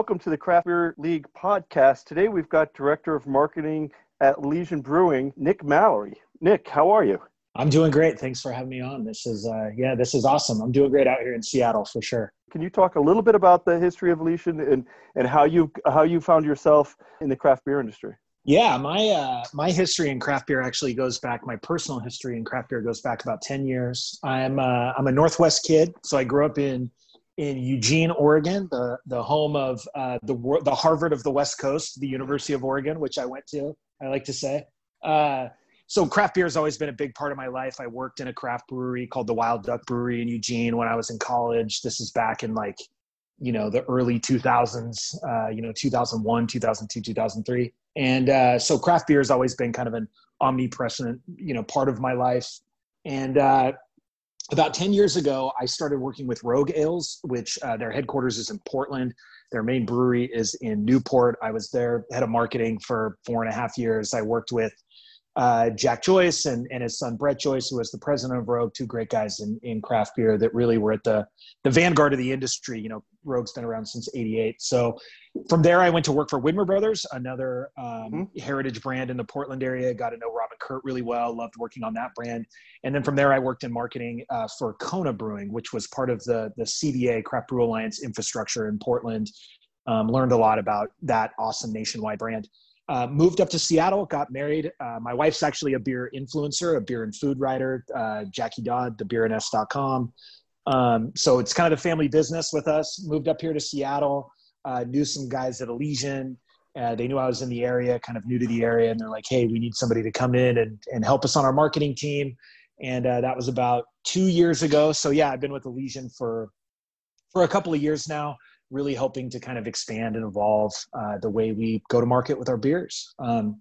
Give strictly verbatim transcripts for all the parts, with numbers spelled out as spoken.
Welcome to the Craft Beer League podcast. Today we've got Director of Marketing at Elysian Brewing, Nick Mallory. Nick, how are you? I'm doing great. Thanks for having me on. This is, uh, yeah, this is awesome. I'm doing great out here in Seattle for sure. Can you talk a little bit about the history of Elysian and, and how you how you found yourself in the craft beer industry? Yeah, my uh, my history in craft beer actually goes back, my personal history in craft beer goes back about ten years. I'm uh, I'm a Northwest kid, so I grew up in in Eugene, Oregon, the, the home of uh, the, the Harvard of the West Coast, the University of Oregon, which I went to, I like to say. Uh, so craft beer has always been a big part of my life. I worked in a craft brewery called the Wild Duck Brewery in Eugene when I was in college. This is back in like, you know, the early two thousands, uh, you know, two thousand one, two thousand two, two thousand three. And uh, so craft beer has always been kind of an omnipresent, you know, part of my life. And uh About ten years ago, I started working with Rogue Ales, which uh, their headquarters is in Portland. Their main brewery is in Newport. I was their head of marketing for four and a half years. I worked with uh, Jack Joyce and, and his son, Brett Joyce, who was the president of Rogue, two great guys in, in craft beer that really were at the, the vanguard of the industry. You know, Rogue's been around since eighty-eight. So from there, I went to work for Widmer Brothers, another um, mm-hmm. heritage brand in the Portland area. Got to know Robin Kurt really well, loved working on that brand. And then from there, I worked in marketing uh, for Kona Brewing, which was part of the, the C B A, Craft Brew Alliance infrastructure in Portland. Um, learned a lot about that awesome nationwide brand. Uh, moved up to Seattle, got married. Uh, my wife's actually a beer influencer, a beer and food writer, uh, Jackie Dodd, the beer ness dot com. Um, so it's kind of a family business with us. Moved up here to Seattle, uh, knew some guys at Elysian. Uh, they knew I was in the area, kind of new to the area. And they're like, hey, we need somebody to come in and, and help us on our marketing team. And uh, that was about two years ago. So yeah, I've been with Elysian for, for a couple of years now, really helping to kind of expand and evolve uh, the way we go to market with our beers. Um,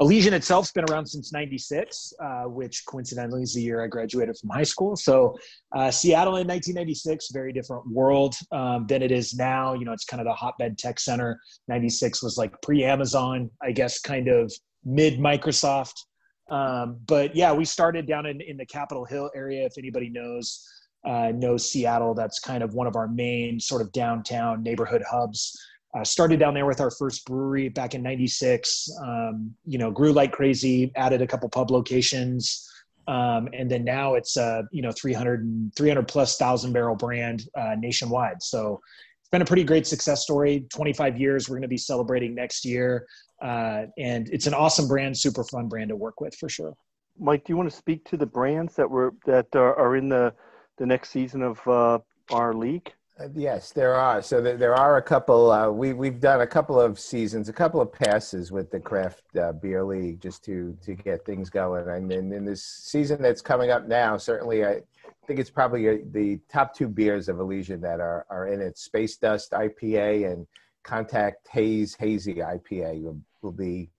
Elysian itself's been around since ninety-six, uh, which coincidentally is the year I graduated from high school. So uh, Seattle in nineteen ninety-six, very different world um, than it is now. You know, it's kind of the hotbed tech center. ninety-six was like pre-Amazon, I guess, kind of mid-Microsoft. Um, but yeah, we started down in, in the Capitol Hill area. If anybody knows, uh, knows Seattle, that's kind of one of our main sort of downtown neighborhood hubs. Uh, started down there with our first brewery back in ninety-six, um, you know, grew like crazy, added a couple pub locations. Um, and then now it's, uh, you know, three hundred plus thousand barrel brand uh, nationwide. So it's been a pretty great success story. twenty-five years we're going to be celebrating next year. Uh, and it's an awesome brand, super fun brand to work with for sure. Mike, do you want to speak to the brands that were that are, are in the, the next season of uh, our league? Yes, there are. So there are a couple, uh, we, we've done a couple of seasons, a couple of passes with the Craft uh, Beer League just to, to get things going. And in, in this season that's coming up now, certainly I think it's probably a, the top two beers of Elysian that are, are in it. Space Dust I P A and Contact Haze Hazy I P A will, will be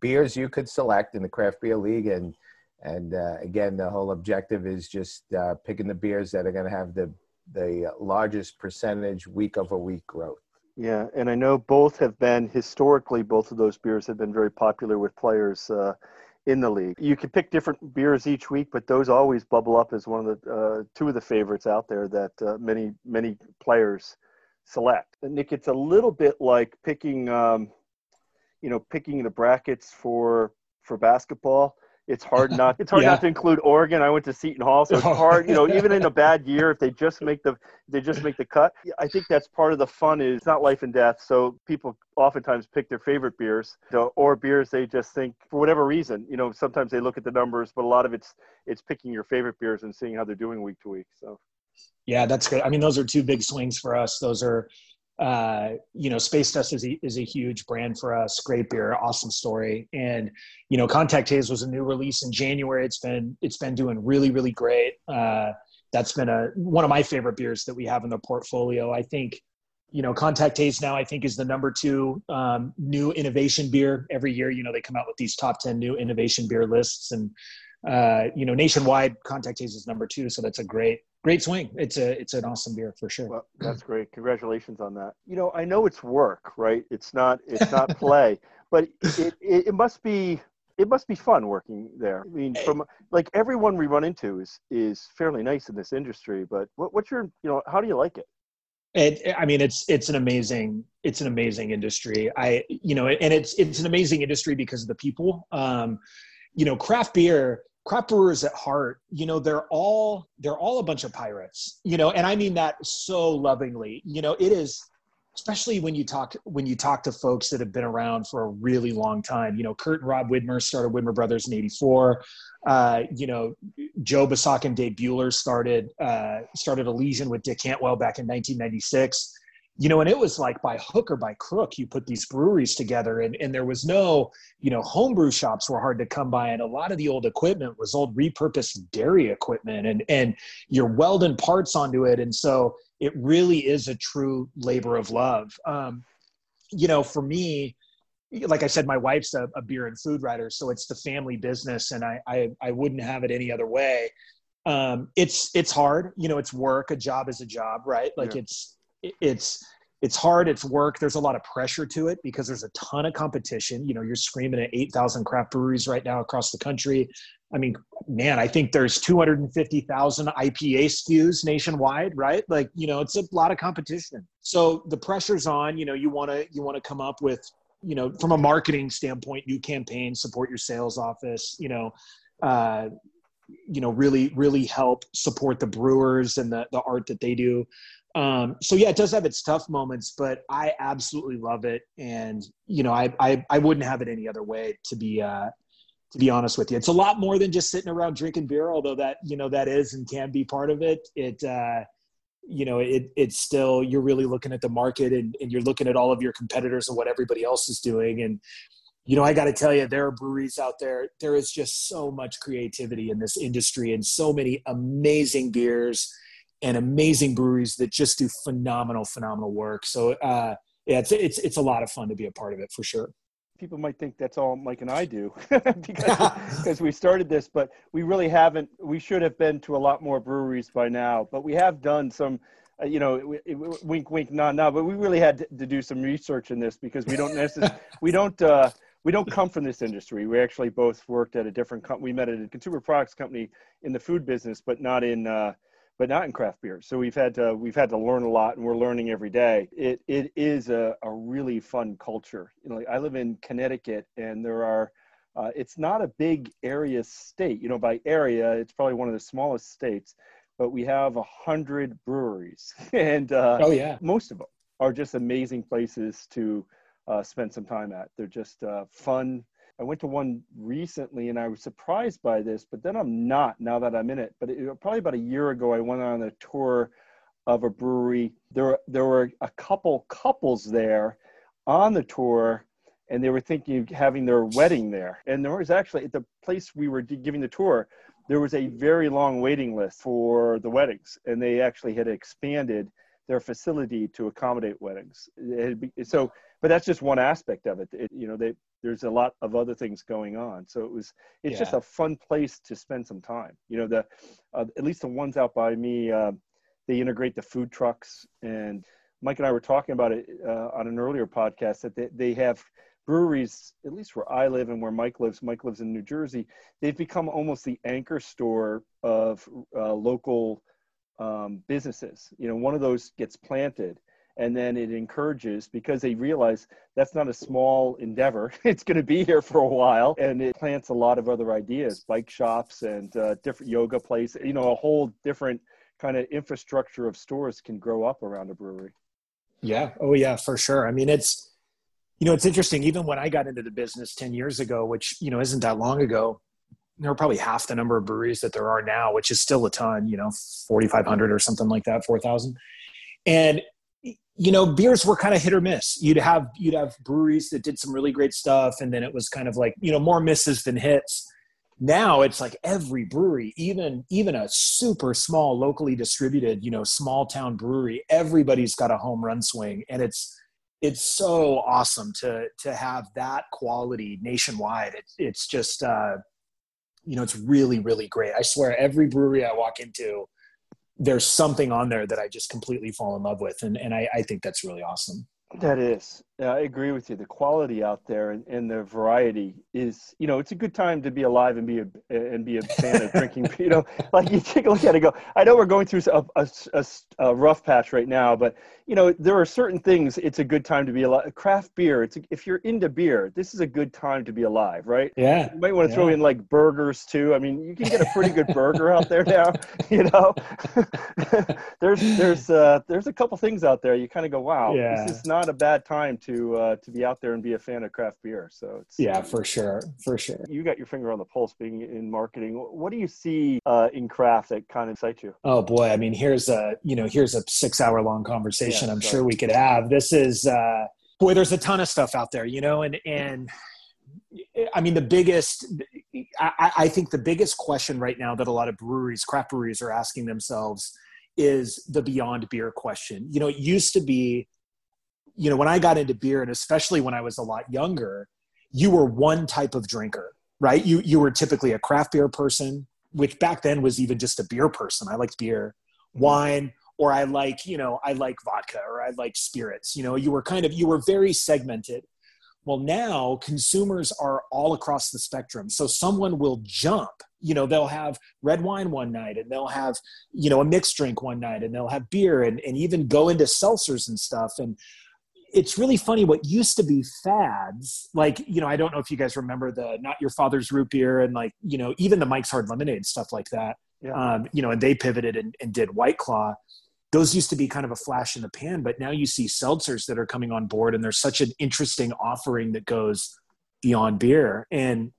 beers you could select in the Craft Beer League. And, and uh, again, the whole objective is just uh, picking the beers that are going to have the the largest percentage week over week growth. Yeah, and I know both have been, historically, both of those beers have been very popular with players uh, in the league. You can pick different beers each week, but those always bubble up as one of the, uh, two of the favorites out there that uh, many, many players select. And Nick, it's a little bit like picking, um, you know, picking the brackets for for basketball. It's hard not. It's hard yeah. not to include Oregon. I went to Seton Hall, so it's hard. You know, even in a bad year, if they just make the, they just make the cut. I think that's part of the fun. Is it's not life and death. So people oftentimes pick their favorite beers, or beers they just think for whatever reason. You know, sometimes they look at the numbers, but a lot of it's it's picking your favorite beers and seeing how they're doing week to week. So, yeah, that's good. I mean, those are two big swings for us. Those are, uh, you know, Space Dust is a, is a huge brand for us. Great beer, awesome story. And, you know, Contact Haze was a new release in January. It's been, it's been doing really, really great. Uh, that's been a, one of my favorite beers that we have in the portfolio. I think, you know, Contact Haze now, I think, is the number two, um, new innovation beer every year. You know, they come out with these top ten new innovation beer lists, and, uh, you know, nationwide Contact Haze is number two. So that's a great, Great swing. It's a it's an awesome beer for sure. Well, that's great. Congratulations on that. You know, I know it's work, right? It's not it's not play, but it, it, it must be it must be fun working there. I mean, from like everyone we run into is is fairly nice in this industry, but what what's your, you know, how do you like it? It, I mean, it's it's an amazing it's an amazing industry. I you know, and it's it's an amazing industry because of the people. Um, you know, craft beer, craft brewers at heart, you know, they're all they're all a bunch of pirates. You know, and I mean that so lovingly. You know, it is, especially when you talk when you talk to folks that have been around for a really long time. You know, Kurt and Rob Widmer started Widmer Brothers in eighty-four. Uh, you know, Joe Basak and Dave Bueller started uh, started Elysian with Dick Cantwell back in nineteen ninety-six. You know, and it was like by hook or by crook, you put these breweries together, and, and there was no, you know, homebrew shops were hard to come by. And a lot of the old equipment was old repurposed dairy equipment, and, and you're welding parts onto it. And so it really is a true labor of love. Um, you know, for me, like I said, my wife's a, a beer and food writer, so it's the family business, and I, I, I wouldn't have it any other way. Um, it's, it's hard, you know, it's work. A job is a job, right? Like yeah. it's, it's it's hard, it's work. There's a lot of pressure to it because there's a ton of competition. You know, you're screaming at eight thousand craft breweries right now across the country. I mean, man, I think there's two hundred fifty thousand I P A S K Us nationwide, right? Like, you know, it's a lot of competition. So the pressure's on. You know, you want to you want to come up with, you know, from a marketing standpoint, new campaigns, support your sales office, you know, uh, you know, really, really help support the brewers and the the art that they do. Um, so yeah, it does have its tough moments, but I absolutely love it. And, you know, I, I, I wouldn't have it any other way, to be, uh, to be honest with you. It's a lot more than just sitting around drinking beer, although that, you know, that is and can be part of it. It, uh, you know, it, it's still, you're really looking at the market, and, and you're looking at all of your competitors and what everybody else is doing. And, you know, I got to tell you, there are breweries out there. There is just so much creativity in this industry, and so many amazing beers and amazing breweries that just do phenomenal, phenomenal work. So uh, yeah, it's, it's, it's a lot of fun to be a part of it, for sure. People might think that's all Mike and I do because, because we started this, but we really haven't. We should have been to a lot more breweries by now, but we have done some, uh, you know, w- w- wink, wink, nah, nah, but we really had to, to do some research in this, because we don't necessarily, we don't, uh, we don't come from this industry. We actually both worked at a different company. We met at a consumer products company in the food business, but not in, uh, but not in craft beer. So we've had to, we've had to learn a lot, and we're learning every day. It It is a, a really fun culture. You know, like I live in Connecticut, and there are, uh, it's not a big area state, you know, by area, it's probably one of the smallest states, but we have a hundred breweries, and uh, oh, yeah. most of them are just amazing places to uh, spend some time at. They're just uh, fun. I went to one recently, and I was surprised by this, but then I'm not now that I'm in it. But it, probably about a year ago, I went on a tour of a brewery. There, there were a couple couples there on the tour, and they were thinking of having their wedding there. And there was actually, at the place we were giving the tour, there was a very long waiting list for the weddings, and they actually had expanded their facility to accommodate weddings. Be, so, but that's just one aspect of it. it you know, they, there's a lot of other things going on. So it was, it's yeah. just a fun place to spend some time. You know, the, uh, at least the ones out by me, uh, they integrate the food trucks, and Mike and I were talking about it uh, on an earlier podcast, that they, they have breweries, at least where I live and where Mike lives, Mike lives in New Jersey. They've become almost the anchor store of uh, local um businesses. You know, one of those gets planted, and then it encourages, because they realize that's not a small endeavor. It's going to be here for a while, and it plants a lot of other ideas, bike shops and uh, different yoga places. You know, a whole different kind of infrastructure of stores can grow up around a brewery. Yeah. Oh yeah, for sure. I mean, it's, you know, it's interesting. Even when I got into the business ten years ago, which, you know, isn't that long ago, there were probably half the number of breweries that there are now, which is still a ton, you know, forty-five hundred or something like that, four thousand. And, you know, beers were kind of hit or miss. You'd have, you'd have breweries that did some really great stuff, and then it was kind of like, you know, more misses than hits. Now it's like every brewery, even, even a super small, locally distributed, you know, small town brewery, everybody's got a home run swing. And it's, it's so awesome to, to have that quality nationwide. It, it's just, uh, you know, it's really, really great. I swear every brewery I walk into, there's something on there that I just completely fall in love with. And and I, I think that's really awesome. That is. Yeah, I agree with you. The quality out there and, and the variety is, you know, it's a good time to be alive and be a, and be a fan of drinking. You know, like you take a look at it and go, I know we're going through a, a, a, a rough patch right now, but, you know, there are certain things it's a good time to be alive. Craft beer, it's a, if you're into beer, this is a good time to be alive, right? Yeah. You might want to yeah. throw in like burgers too. I mean, you can get a pretty good burger out there now, you know. there's there's uh, there's a couple things out there you kind of go, wow, yeah. this is not a bad time to to uh to be out there and be a fan of craft beer. So it's, yeah for sure for sure you got your finger on the pulse being in marketing. What do you see uh in craft that kind of excites you? Oh boy, I mean, here's a you know here's a six hour long conversation. yeah, I'm sorry. Sure we could have this is uh boy, there's a ton of stuff out there, you know, and and I mean, the biggest, I, I think the biggest question right now that a lot of breweries, craft breweries, are asking themselves is the beyond beer question. You know, it used to be, you know, when I got into beer, and especially when I was a lot younger, you were one type of drinker, right? You you were typically a craft beer person, which back then was even just a beer person. I liked beer, wine, or I like, you know, I like vodka, or I like spirits. You know, you were kind of, you were very segmented. Well, now consumers are all across the spectrum. So someone will jump, you know, they'll have red wine one night, and they'll have, you know, a mixed drink one night, and they'll have beer, and, and even go into seltzers and stuff. And it's really funny what used to be fads. Like, you know, I don't know if you guys remember the Not Your Father's Root Beer, and like, you know, even the Mike's Hard Lemonade and stuff like that. Yeah. Um, you know, and they pivoted and, and did White Claw. Those used to be kind of a flash in the pan, but now you see seltzers that are coming on board, and there's such an interesting offering that goes beyond beer. And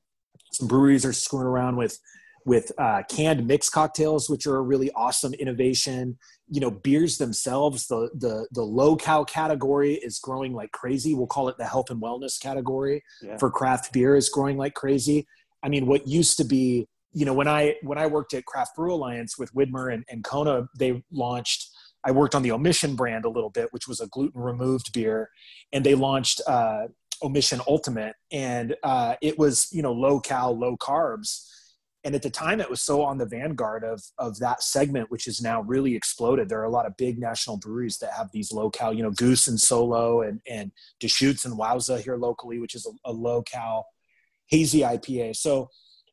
some breweries are screwing around with, with uh, canned mixed cocktails, which are a really awesome innovation. You know, beers themselves, the the the low-cal category is growing like crazy. We'll call it the health and wellness category yeah. for craft beer is growing like crazy. I mean, what used to be, you know, when I when I worked at Craft Brew Alliance with Widmer and, and Kona, they launched, I worked on the Omission brand a little bit, which was a gluten-removed beer, and they launched uh, Omission Ultimate, and uh, it was, you know, low-cal, low-carbs. And at the time, it was so on the vanguard of of that segment, which has now really exploded. There are a lot of big national breweries that have these low-cal, you know, Goose and Solo and, and Deschutes and Wowza here locally, which is a, a low-cal hazy I P A. So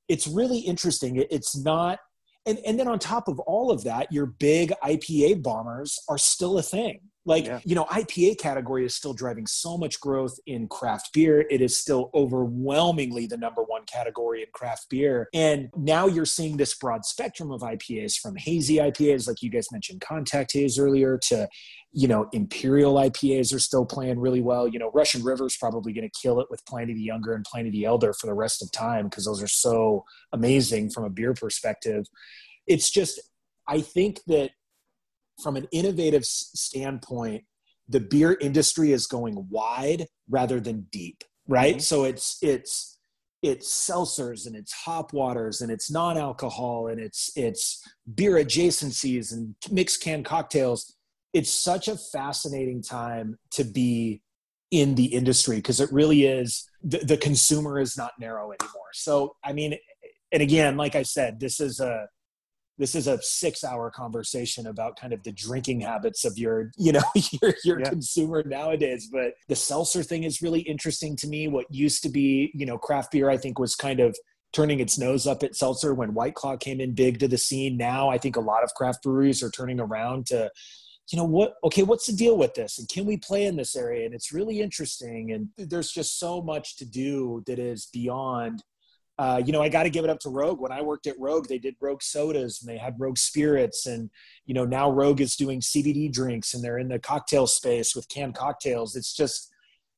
it's really interesting. It, it's not, and, and then on top of all of that, your big I P A bombers are still a thing. Like, yeah. you know, I P A category is still driving so much growth in craft beer. It is still overwhelmingly the number one category in craft beer. And now you're seeing this broad spectrum of I P As, from hazy I P As, like you guys mentioned, Contact Haze earlier, to, you know, Imperial I P As are still playing really well. You know, Russian River is probably going to kill it with Pliny the Younger and Pliny the Elder for the rest of time, because those are so amazing from a beer perspective. It's just, I think that from an innovative standpoint, the beer industry is going wide rather than deep, right? Mm-hmm. So it's it's it's seltzers, and it's hop waters, and it's non-alcohol, and it's it's beer adjacencies and mixed canned cocktails. It's such a fascinating time to be in the industry, because it really is, the, the consumer is not narrow anymore. So, I mean, and again, like I said, this is a This is a six-hour conversation about kind of the drinking habits of your, you know, your, your yeah. consumer nowadays. But the seltzer thing is really interesting to me. What used to be, you know, craft beer, I think, was kind of turning its nose up at seltzer when White Claw came in big to the scene. Now I think a lot of craft breweries are turning around to, you know, what, okay, what's the deal with this? And can we play in this area? And it's really interesting. And there's just so much to do that is beyond. Uh, you know, I got to give it up to Rogue. When I worked at Rogue, they did Rogue sodas, and they had Rogue spirits, and, you know, now Rogue is doing C B D drinks, and they're in the cocktail space with canned cocktails. It's just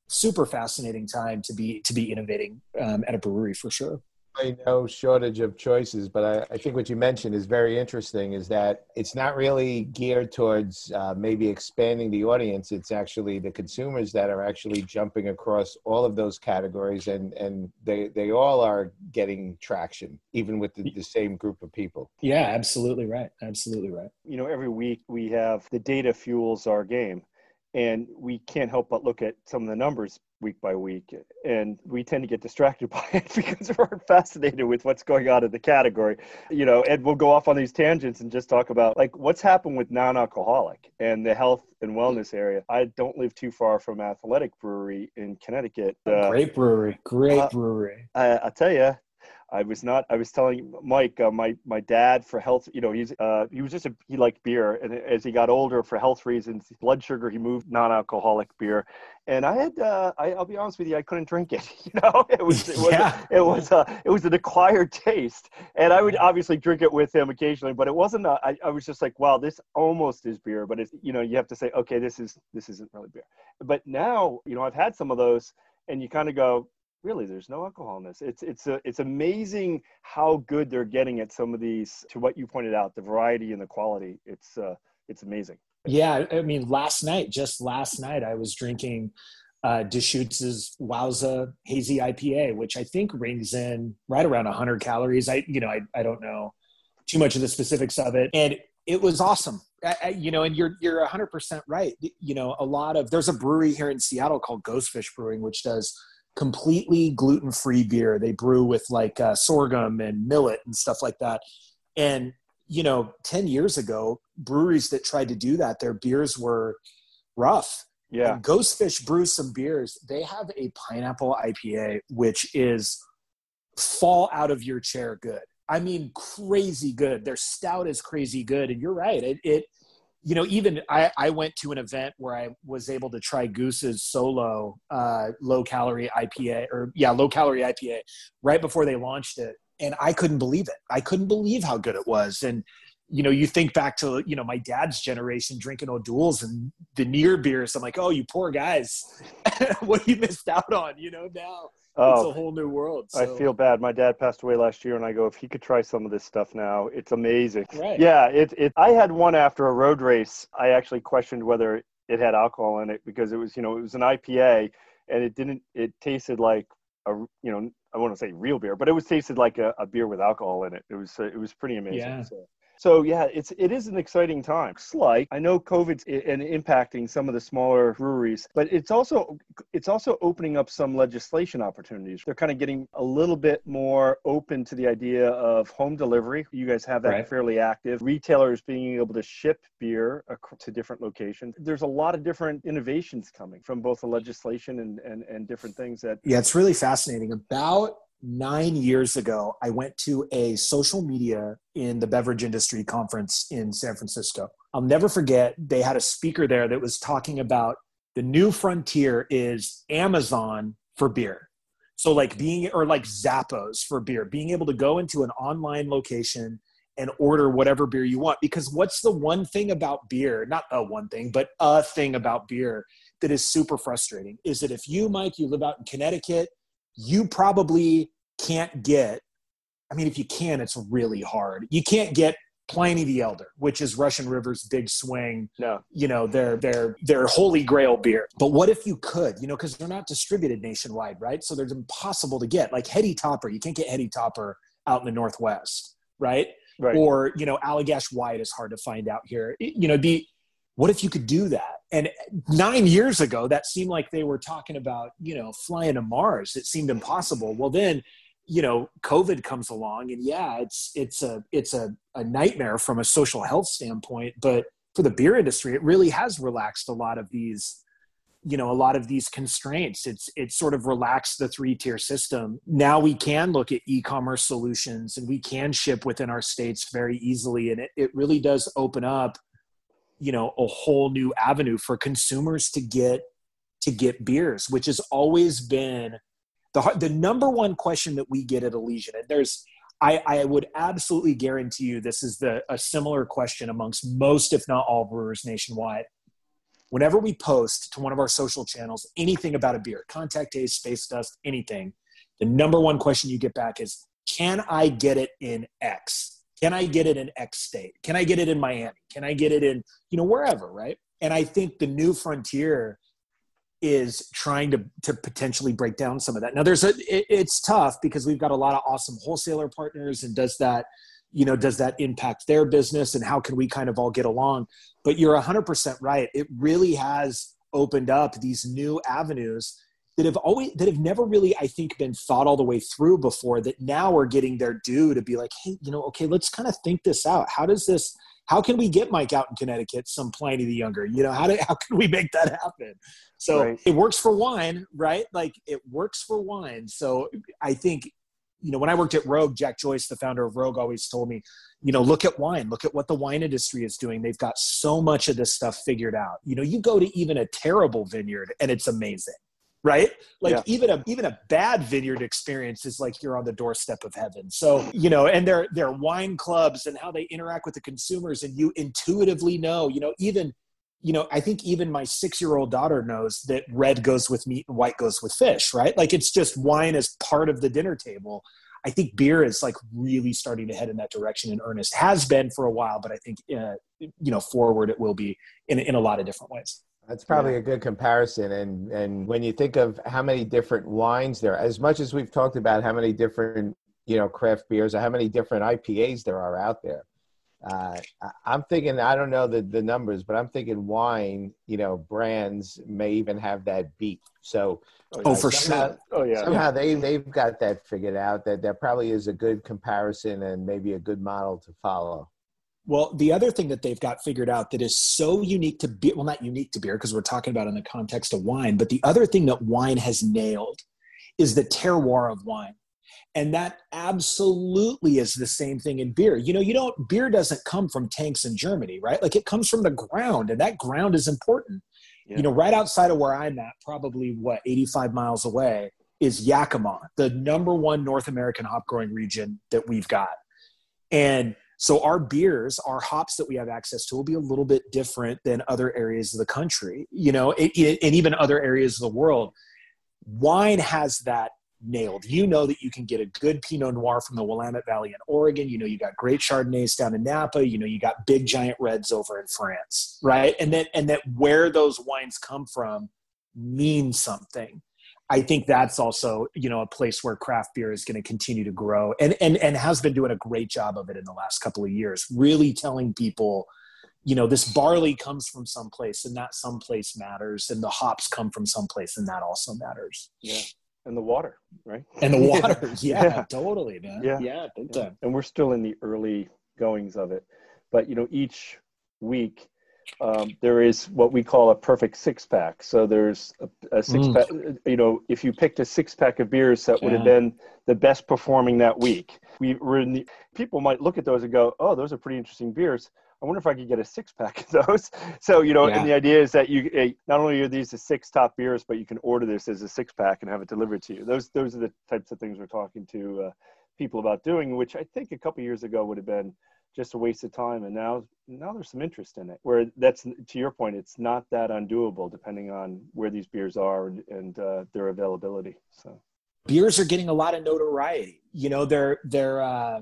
super fascinating time to be, to be innovating um, at a brewery for sure. I know shortage of choices, but I, I think what you mentioned is very interesting, is that it's not really geared towards uh, maybe expanding the audience. It's actually the consumers that are actually jumping across all of those categories, and, and they, they all are getting traction, even with the, the same group of people. Yeah, absolutely right. Absolutely right. You know, every week we have the data fuels our game. And we can't help but look at some of the numbers week by week. And we tend to get distracted by it because we're fascinated with what's going on in the category. You know, and we'll go off on these tangents and just talk about like what's happened with non-alcoholic and the health and wellness area. I don't live too far from Athletic Brewery in Connecticut. Uh, great brewery, great uh, brewery. I, I'll tell you. I was not, I was telling Mike, uh, my, my dad for health, you know, he's, uh, he was just, a, he liked beer. And as he got older for health reasons, blood sugar, he moved non-alcoholic beer. And I had, uh, I, I'll be honest with you, I couldn't drink it. You know, it was, it was, yeah. it, was uh, it was an acquired taste. And I would obviously drink it with him occasionally, but it wasn't, a, I, I was just like, wow, this almost is beer, but it's, you know, you have to say, okay, this is, this isn't really beer. But now, you know, I've had some of those and you kind of go, really, there's no alcohol in this. It's it's a, it's amazing how good they're getting at some of these. To what you pointed out, the variety and the quality. It's uh, it's amazing. Yeah, I mean, last night, just last night, I was drinking uh, Deschutes's Wowza Hazy I P A, which I think rings in right around one hundred calories. I you know I I don't know too much of the specifics of it, and it was awesome. I, I, you know, and you're you're one hundred percent right. You know, a lot of there's a brewery here in Seattle called Ghostfish Brewing, which does completely gluten-free beer. They brew with like uh, sorghum and millet and stuff like that. And, you know, ten years ago, breweries that tried to do that, their beers were rough. Yeah. And Ghostfish brews some beers. They have a pineapple I P A, which is fall out of your chair good. I mean, crazy good. Their stout is crazy good. And you're right. It, it you know, even I, I went to an event where I was able to try Goose's solo uh, low-calorie I P A, or yeah, low-calorie I P A, right before they launched it, and I couldn't believe it. I couldn't believe how good it was. And, you know, you think back to, you know, my dad's generation drinking O'Doul's and the near beers. I'm like, oh, you poor guys. What you missed out on, you know, now. Oh, it's a whole new world. So. I feel bad. My dad passed away last year, and I go, if he could try some of this stuff now, it's amazing. Right. Yeah, it, it. I had one after a road race. I actually questioned whether it had alcohol in it because it was, you know, it was an I P A, and it didn't. It tasted like a, you know, I want to say real beer, but it was tasted like a, a beer with alcohol in it. It was, uh, it was pretty amazing. Yeah. So. So yeah, it's it is an exciting time. It's like I know COVID's and impacting some of the smaller breweries, but it's also it's also opening up some legislation opportunities. They're kind of getting a little bit more open to the idea of home delivery. You guys have that right. Fairly active. Retailers being able to ship beer to different locations. There's a lot of different innovations coming from both the legislation and and, and different things that. Yeah, it's really fascinating. About Nine years ago, I went to a social media in the beverage industry conference in San Francisco. I'll never forget, they had a speaker there that was talking about the new frontier is Amazon for beer. So like being, or like Zappos for beer, being able to go into an online location and order whatever beer you want. Because what's the one thing about beer, not a one thing, but a thing about beer that is super frustrating is that if you, Mike, you live out in Connecticut, you probably can't get, I mean, if you can, it's really hard. You can't get Pliny the Elder, which is Russian River's big swing, no. you know, their, their, their holy grail beer. But what if you could, you know, because they're not distributed nationwide, right? So they're impossible to get. Like Heady Topper, you can't get Heady Topper out in the Northwest, right? right. Or, you know, Allagash White is hard to find out here. It, you know, the what if you could do that? And nine years ago, that seemed like they were talking about, you know, flying to Mars. It seemed impossible. Well, then, you know, COVID comes along and yeah, it's, it's a, it's a, a nightmare from a social health standpoint, but for the beer industry, it really has relaxed a lot of these, you know, a lot of these constraints. It's, it's sort of relaxed the three tier system. Now we can look at e-commerce solutions and we can ship within our states very easily. And it, it really does open up, you know, a whole new avenue for consumers to get, to get beers, which has always been the the number one question that we get at Elysian. And there's, I, I would absolutely guarantee you, this is the, a similar question amongst most, if not all brewers nationwide. Whenever we post to one of our social channels, anything about a beer, Contact Haze, Space Dust, anything, the number one question you get back is, can I get it in X? Can I get it in X state? Can I get it in Miami? Can I get it in, you know, wherever, right? And I think the new frontier is trying to, to potentially break down some of that. Now there's a, it, it's tough because we've got a lot of awesome wholesaler partners and does that, you know, does that impact their business and how can we kind of all get along? But you're one hundred percent right. It really has opened up these new avenues that have always, that have never really, I think, been thought all the way through before, that now are getting their due to be like, hey, you know, okay, let's kind of think this out. How does this, how can we get Mike out in Connecticut some Pliny the Younger? You know, how do, how can we make that happen? So right. It works for wine, right? Like it works for wine. So I think, you know, when I worked at Rogue, Jack Joyce, the founder of Rogue, always told me, you know, look at wine, look at what the wine industry is doing. They've got so much of this stuff figured out. You know, you go to even a terrible vineyard and it's amazing. Right? Like yeah. even a, even a bad vineyard experience is like you're on the doorstep of heaven. So, you know, and their, their wine clubs and how they interact with the consumers, and you intuitively know, you know, even, you know, I think even my six-year-old daughter knows that red goes with meat and white goes with fish, right? Like it's just wine as part of the dinner table. I think beer is like really starting to head in that direction in earnest, has been for a while, but I think, uh, you know, forward it will be in in a lot of different ways. That's probably yeah. a good comparison. And and when you think of how many different wines there are, as much as we've talked about how many different, you know, craft beers or how many different I P As there are out there, uh, I'm thinking, I don't know the, the numbers, but I'm thinking wine, you know, brands may even have that beat. So oh, know, for somehow, sure. Oh, yeah. Somehow yeah. They, they've got that figured out. That that probably is a good comparison and maybe a good model to follow. Well, the other thing that they've got figured out that is so unique to beer, well, not unique to beer because we're talking about in the context of wine, but the other thing that wine has nailed is the terroir of wine. And that absolutely is the same thing in beer. You know, you don't, beer doesn't come from tanks in Germany, right? Like it comes from the ground, and that ground is important. Yeah. You know, right outside of where I'm at, probably what, eighty-five miles away, is Yakima, the number one North American hop growing region that we've got. And so our beers, our hops that we have access to will be a little bit different than other areas of the country, you know, it, it, and even other areas of the world. Wine has that nailed. You know that you can get a good Pinot Noir from the Willamette Valley in Oregon. You know, you got great Chardonnays down in Napa. You know, you got big giant reds over in France, right? And that, and that where those wines come from means something. I think that's also, you know, a place where craft beer is going to continue to grow, and, and, and has been doing a great job of it in the last couple of years, really telling people, you know, this barley comes from someplace, and that someplace matters. And the hops come from someplace, and that also matters. Yeah. And the water, right? And the water. yeah, yeah, totally, man. Yeah. Yeah, big time. And we're still in the early goings of it, but you know, each week, Um, there is what we call a perfect six pack. So there's a, a six mm. pack, you know, if you picked a six pack of beers that yeah. would have been the best performing that week. We were in the, people might look at those and go, oh, those are pretty interesting beers. I wonder if I could get a six pack of those. So, you know, yeah. and the idea is that you, not only are these the six top beers, but you can order this as a six pack and have it delivered to you. Those, those are the types of things we're talking to uh, people about doing, which I think a couple years ago would have been just a waste of time. And now, now there's some interest in it, where that's, to your point, it's not that undoable depending on where these beers are and, and uh, their availability. So beers are getting a lot of notoriety. You know, they're, they're, uh,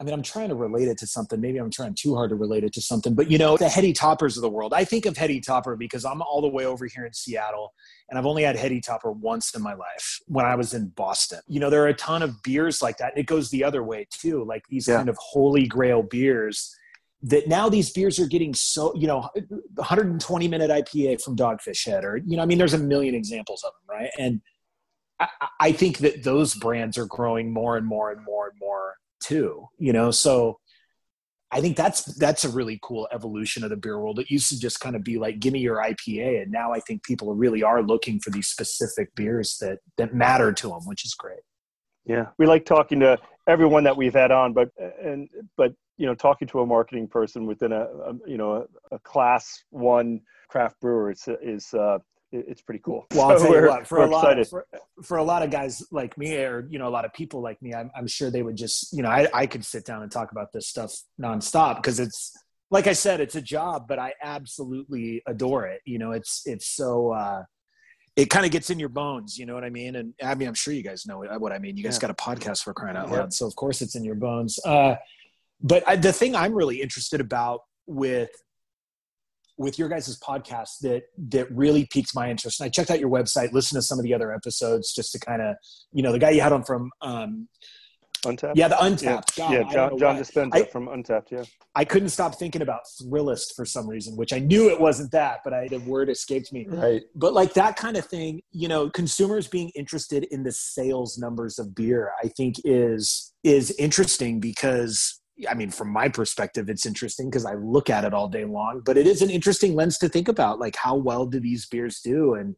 I mean, I'm trying to relate it to something. Maybe I'm trying too hard to relate it to something, but you know, the Heady Toppers of the world. I think of Heady Topper because I'm all the way over here in Seattle, and I've only had Heady Topper once in my life, when I was in Boston. You know, there are a ton of beers like that. It goes the other way too, like these yeah. kind of holy grail beers that now these beers are getting so, you know, one hundred twenty minute I P A from Dogfish Head, or, you know, I mean, there's a million examples of them, right? And I, I think that those brands are growing more and more and more and more too, you know, so I think that's that's a really cool evolution of the beer world. It used to just kind of be like, give me your I P A, and now I think people really are looking for these specific beers that that matter to them, which is great. Yeah, we like talking to everyone that we've had on, but and but you know, talking to a marketing person within a, a you know a, a class one craft brewer is is uh, it's pretty cool. Well, I'll so tell you what, for a lot of, for, for a lot of guys like me, or, you know, a lot of people like me, I'm, I'm sure they would just, you know, I, I could sit down and talk about this stuff nonstop, because it's, like I said, it's a job, but I absolutely adore it. You know, it's, it's so, uh, it kind of gets in your bones, you know what I mean? And I mean, I'm sure you guys know what I mean. You guys yeah. got a podcast for crying out yeah. loud. So of course it's in your bones. Uh, but I, the thing I'm really interested about with, with your guys' podcast that, that really piqued my interest. And I checked out your website, listened to some of the other episodes just to kind of, you know, the guy you had on from um, Untappd? Yeah, the Untappd. Yeah, God, yeah John, John Dispenza I, from Untappd, yeah. I couldn't stop thinking about Thrillist for some reason, which I knew it wasn't that, but I, the word escaped me. Right. But like that kind of thing, you know, consumers being interested in the sales numbers of beer, I think is is interesting because, I mean, from my perspective, it's interesting because I look at it all day long, but it is an interesting lens to think about, like how well do these beers do? And,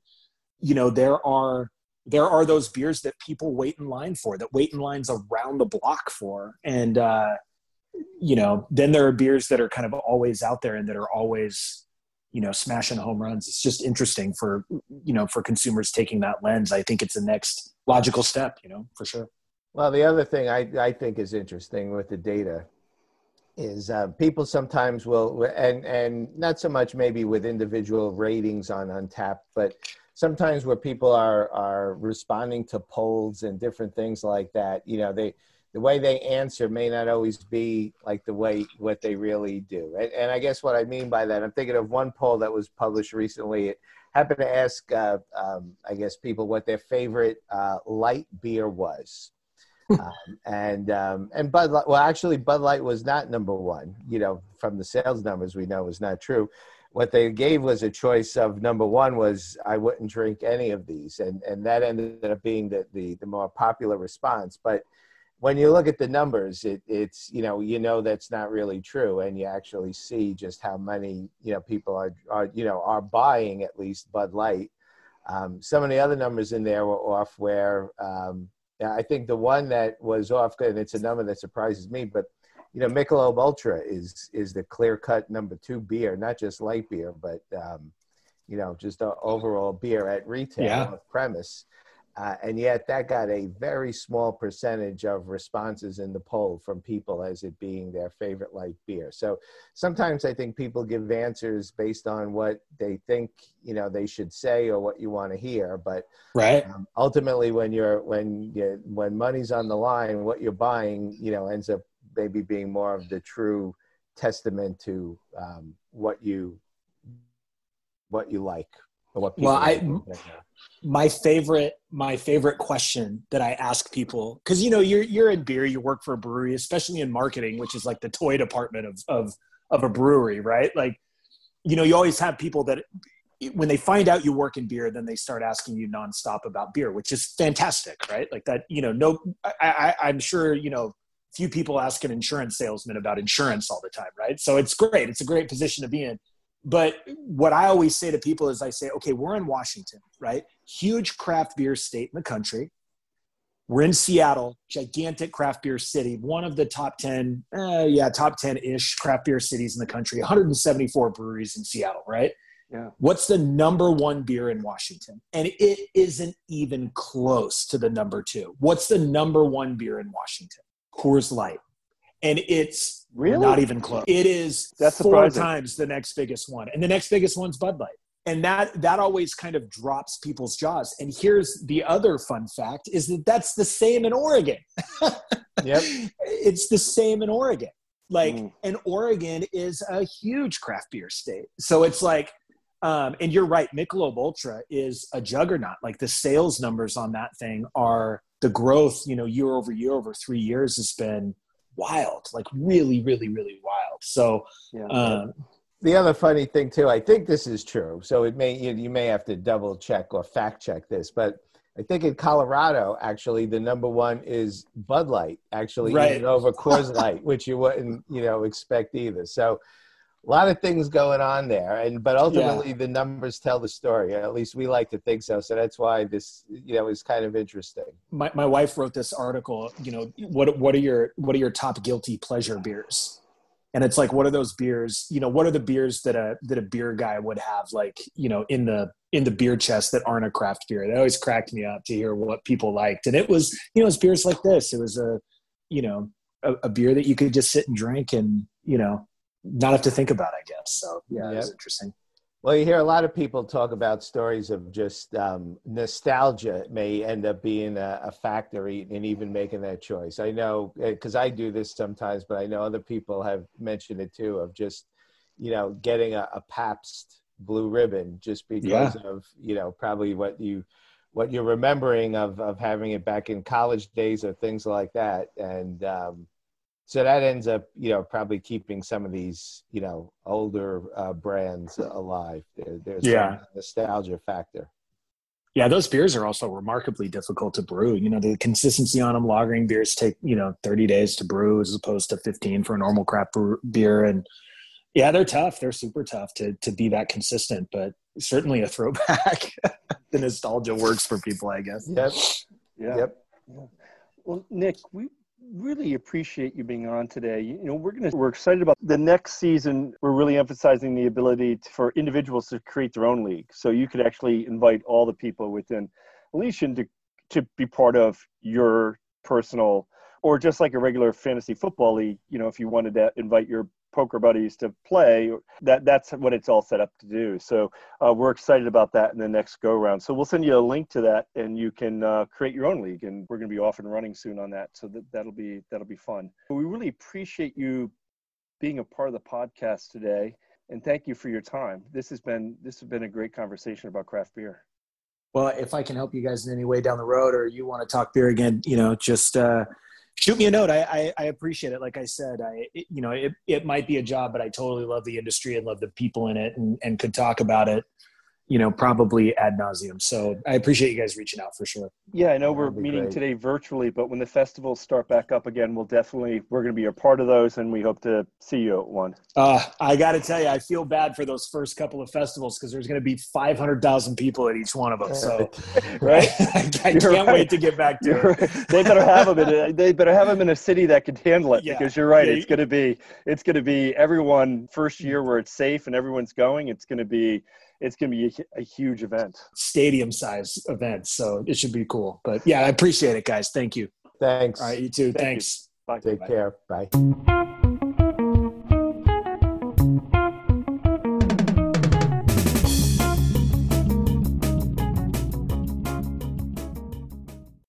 you know, there are... there are those beers that people wait in line for, that wait in lines around the block for. And, uh, you know, then there are beers that are kind of always out there and that are always, you know, smashing home runs. It's just interesting for, you know, for consumers taking that lens. I think it's the next logical step, you know, for sure. Well, the other thing I, I think is interesting with the data is uh, people sometimes will, and, and not so much maybe with individual ratings on Untappd, but sometimes where people are are responding to polls and different things like that, you know, they the way they answer may not always be like the way what they really do. And, and I guess what I mean by that, I'm thinking of one poll that was published recently. It happened to ask, uh, um, I guess, people what their favorite uh, light beer was. um, and um, and Bud Light, well, actually, Bud Light was not number one. You know, from the sales numbers, we know is not true. What they gave was a choice of number one was I wouldn't drink any of these. And and that ended up being the, the, the more popular response. But when you look at the numbers, it, it's, you know, you know, that's not really true. And you actually see just how many, you know, people are, are you know, are buying at least Bud Light. Um, some of the other numbers in there were off where um, I think the one that was off, and it's a number that surprises me, but you know, Michelob Ultra is is the clear-cut number two beer, not just light beer, but, um, you know, just a overall beer at retail, yeah. Off-premise. Uh, and yet that got a very small percentage of responses in the poll from people as it being their favorite light beer. So sometimes I think people give answers based on what they think, you know, they should say or what you want to hear. But right. um, ultimately when you're, when, you, when money's on the line, what you're buying, you know, ends up maybe being more of the true testament to um, what you what you like or what people well, like. I, my favorite my favorite question that I ask people, because you know you're you're in beer, you work for a brewery, especially in marketing, which is like the toy department of of of a brewery, right? Like, you know, you always have people that when they find out you work in beer, then they start asking you nonstop about beer, which is fantastic, right? Like that, you know, no, I, I I'm sure you know. Few people ask an insurance salesman about insurance all the time, right? So it's great. It's a great position to be in. But what I always say to people is I say, okay, we're in Washington, right? Huge craft beer state in the country. We're in Seattle, gigantic craft beer city, one of the top ten, uh, yeah, top ten-ish craft beer cities in the country, one hundred seventy-four breweries in Seattle, right? Yeah. What's the number one beer in Washington? And it isn't even close to the number two. What's the number one beer in Washington? Coors Light. And it's really not even close. It is That's four times the next biggest one. And the next biggest one's Bud Light. And that that always kind of drops people's jaws. And here's the other fun fact is that that's the same in Oregon. Yep. It's the same in Oregon. Like, mm. and Oregon is a huge craft beer state. So it's like, um, and you're right, Michelob Ultra is a juggernaut. Like the sales numbers on that thing are the growth, you know, year over year over three years has been wild, like really, really, really wild. So yeah. um, the other funny thing too, I think this is true. So it may, you, you may have to double check or fact check this, but I think in Colorado, actually the number one is Bud Light, actually right. even over Coors Light, which you wouldn't, you know, expect either. So a lot of things going on there, and but ultimately yeah. the numbers tell the story. At least we like to think so. So that's why this, you know, is kind of interesting. My my wife wrote this article. You know, what what are your what are your top guilty pleasure beers? And it's like, what are those beers? You know, what are the beers that a that a beer guy would have, like, you know, in the in the beer chest that aren't a craft beer? That always cracked me up to hear what people liked. And it was, you know, it was beers like this. It was a, you know, a, a beer that you could just sit and drink, and you know. Not have to think about, I guess. So yeah, it's yep. interesting. Well, you hear a lot of people talk about stories of just um, nostalgia may end up being a, a factor in even making that choice. I know, because I do this sometimes, but I know other people have mentioned it too, of just, you know, getting a, a Pabst Blue Ribbon just because yeah. of, you know, probably what you what you're remembering of, of having it back in college days or things like that. And um, so that ends up, you know, probably keeping some of these, you know, older uh, brands alive. There, there's yeah. some nostalgia factor. Yeah, those beers are also remarkably difficult to brew. You know, the consistency on them, lagering beers take, you know, thirty days to brew as opposed to fifteen for a normal craft beer. And yeah, they're tough. They're super tough to to be that consistent, but certainly a throwback. The nostalgia works for people, I guess. Yep. Yeah. Yep. Yeah. Well, Nick, we really appreciate you being on today. You know, we're going to, we're excited about the next season. We're really emphasizing the ability to, for individuals to create their own league. So you could actually invite all the people within Elysian to, to be part of your personal, or just like a regular fantasy football league, you know, if you wanted to invite your poker buddies to play, that that's what it's all set up to do. So uh, we're excited about that in the next go round. So we'll send you a link to that, and you can uh, create your own league, and we're going to be off and running soon on that. So that, that'll be, that'll be fun. We really appreciate you being a part of the podcast today, and thank you for your time. This has been, this has been a great conversation about craft beer. Well, if I can help you guys in any way down the road, or you want to talk beer again, you know, just, uh, shoot me a note. I, I, I appreciate it. Like I said, I, it, you know, it, it might be a job, but I totally love the industry and love the people in it, and, and could talk about it, you know, probably ad nauseum. So I appreciate you guys reaching out for sure. Yeah, I know we're meeting great. today virtually, but when the festivals start back up again, we'll definitely, we're going to be a part of those, and we hope to see you at one. Uh, I got to tell you, I feel bad for those first couple of festivals, because there's going to be five hundred thousand people at each one of them. So right? I, I can't right. wait to get back to you're it. Right. They better have them in a, they better have them in a city that can handle it, yeah. because you're right. Yeah. It's going to be, it's going to be everyone first year where it's safe and everyone's going, it's going to be, it's going to be a, a huge event. Stadium size event. So it should be cool. But yeah, I appreciate it, guys. Thank you. Thanks. All right, you too. Thank Thanks. You. Bye. Take Bye. care. Bye.